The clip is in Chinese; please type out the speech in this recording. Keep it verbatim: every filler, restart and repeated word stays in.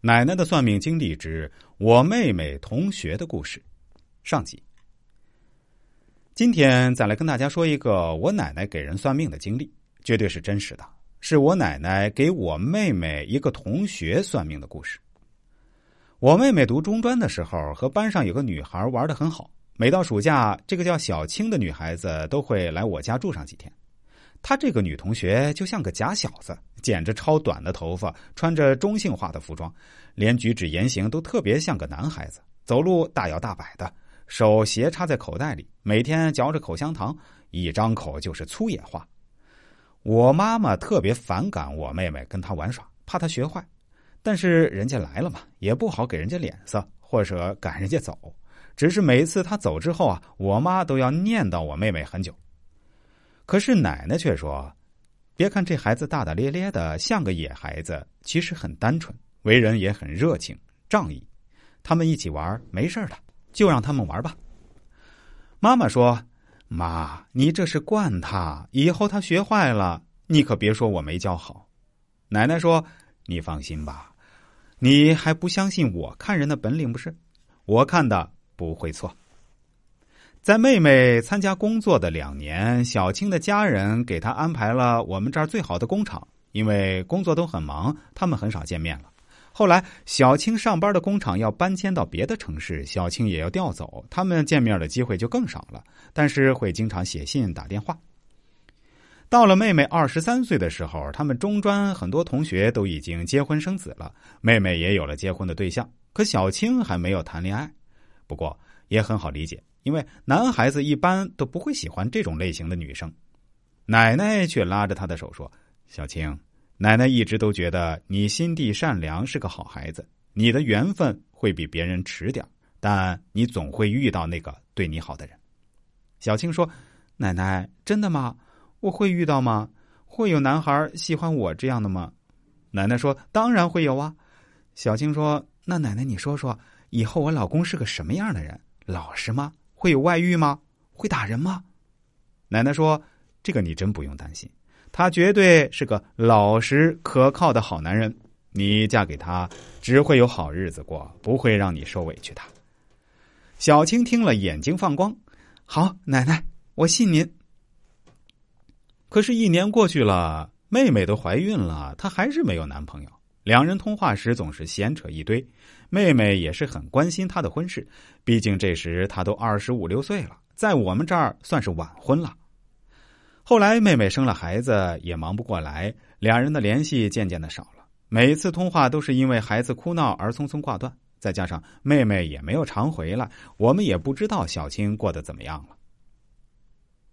奶奶的算命经历之我妹妹同学的故事上集。今天再来跟大家说一个我奶奶给人算命的经历，绝对是真实的，是我奶奶给我妹妹一个同学算命的故事。我妹妹读中专的时候，和班上有个女孩玩得很好，每到暑假，这个叫小青的女孩子都会来我家住上几天。她这个女同学就像个假小子，剪着超短的头发，穿着中性化的服装，连举止言行都特别像个男孩子，走路大摇大摆的，手斜插在口袋里，每天嚼着口香糖，一张口就是粗野话。我妈妈特别反感我妹妹跟她玩耍，怕她学坏，但是人家来了嘛，也不好给人家脸色，或者赶人家走，只是每一次她走之后啊，我妈都要念叨我妹妹很久。可是奶奶却说，别看这孩子大大咧咧的像个野孩子，其实很单纯，为人也很热情仗义，他们一起玩没事的，就让他们玩吧。妈妈说，妈，你这是惯他，以后他学坏了你可别说我没教好。奶奶说，你放心吧，你还不相信我看人的本领不是？我看的不会错。在妹妹参加工作的两年，小青的家人给她安排了我们这儿最好的工厂，因为工作都很忙，他们很少见面了。后来小青上班的工厂要搬迁到别的城市，小青也要调走，他们见面的机会就更少了，但是会经常写信打电话。到了妹妹二十三岁的时候，他们中专很多同学都已经结婚生子了，妹妹也有了结婚的对象，可小青还没有谈恋爱。不过也很好理解，因为男孩子一般都不会喜欢这种类型的女生。奶奶却拉着她的手说，小青，奶奶一直都觉得你心地善良，是个好孩子，你的缘分会比别人迟点，但你总会遇到那个对你好的人。小青说，奶奶，真的吗？我会遇到吗？会有男孩喜欢我这样的吗？奶奶说，当然会有啊。小青说，那奶奶你说说，以后我老公是个什么样的人？老实吗？会有外遇吗？会打人吗？奶奶说，这个你真不用担心，他绝对是个老实可靠的好男人，你嫁给他只会有好日子过，不会让你受委屈的。小青听了眼睛放光，好，奶奶，我信您。可是一年过去了，妹妹都怀孕了，她还是没有男朋友。两人通话时总是闲扯一堆，妹妹也是很关心她的婚事，毕竟这时她都二十五六岁了，在我们这儿算是晚婚了。后来妹妹生了孩子，也忙不过来，两人的联系渐渐的少了，每一次通话都是因为孩子哭闹而匆匆挂断，再加上妹妹也没有常回来，我们也不知道小青过得怎么样了。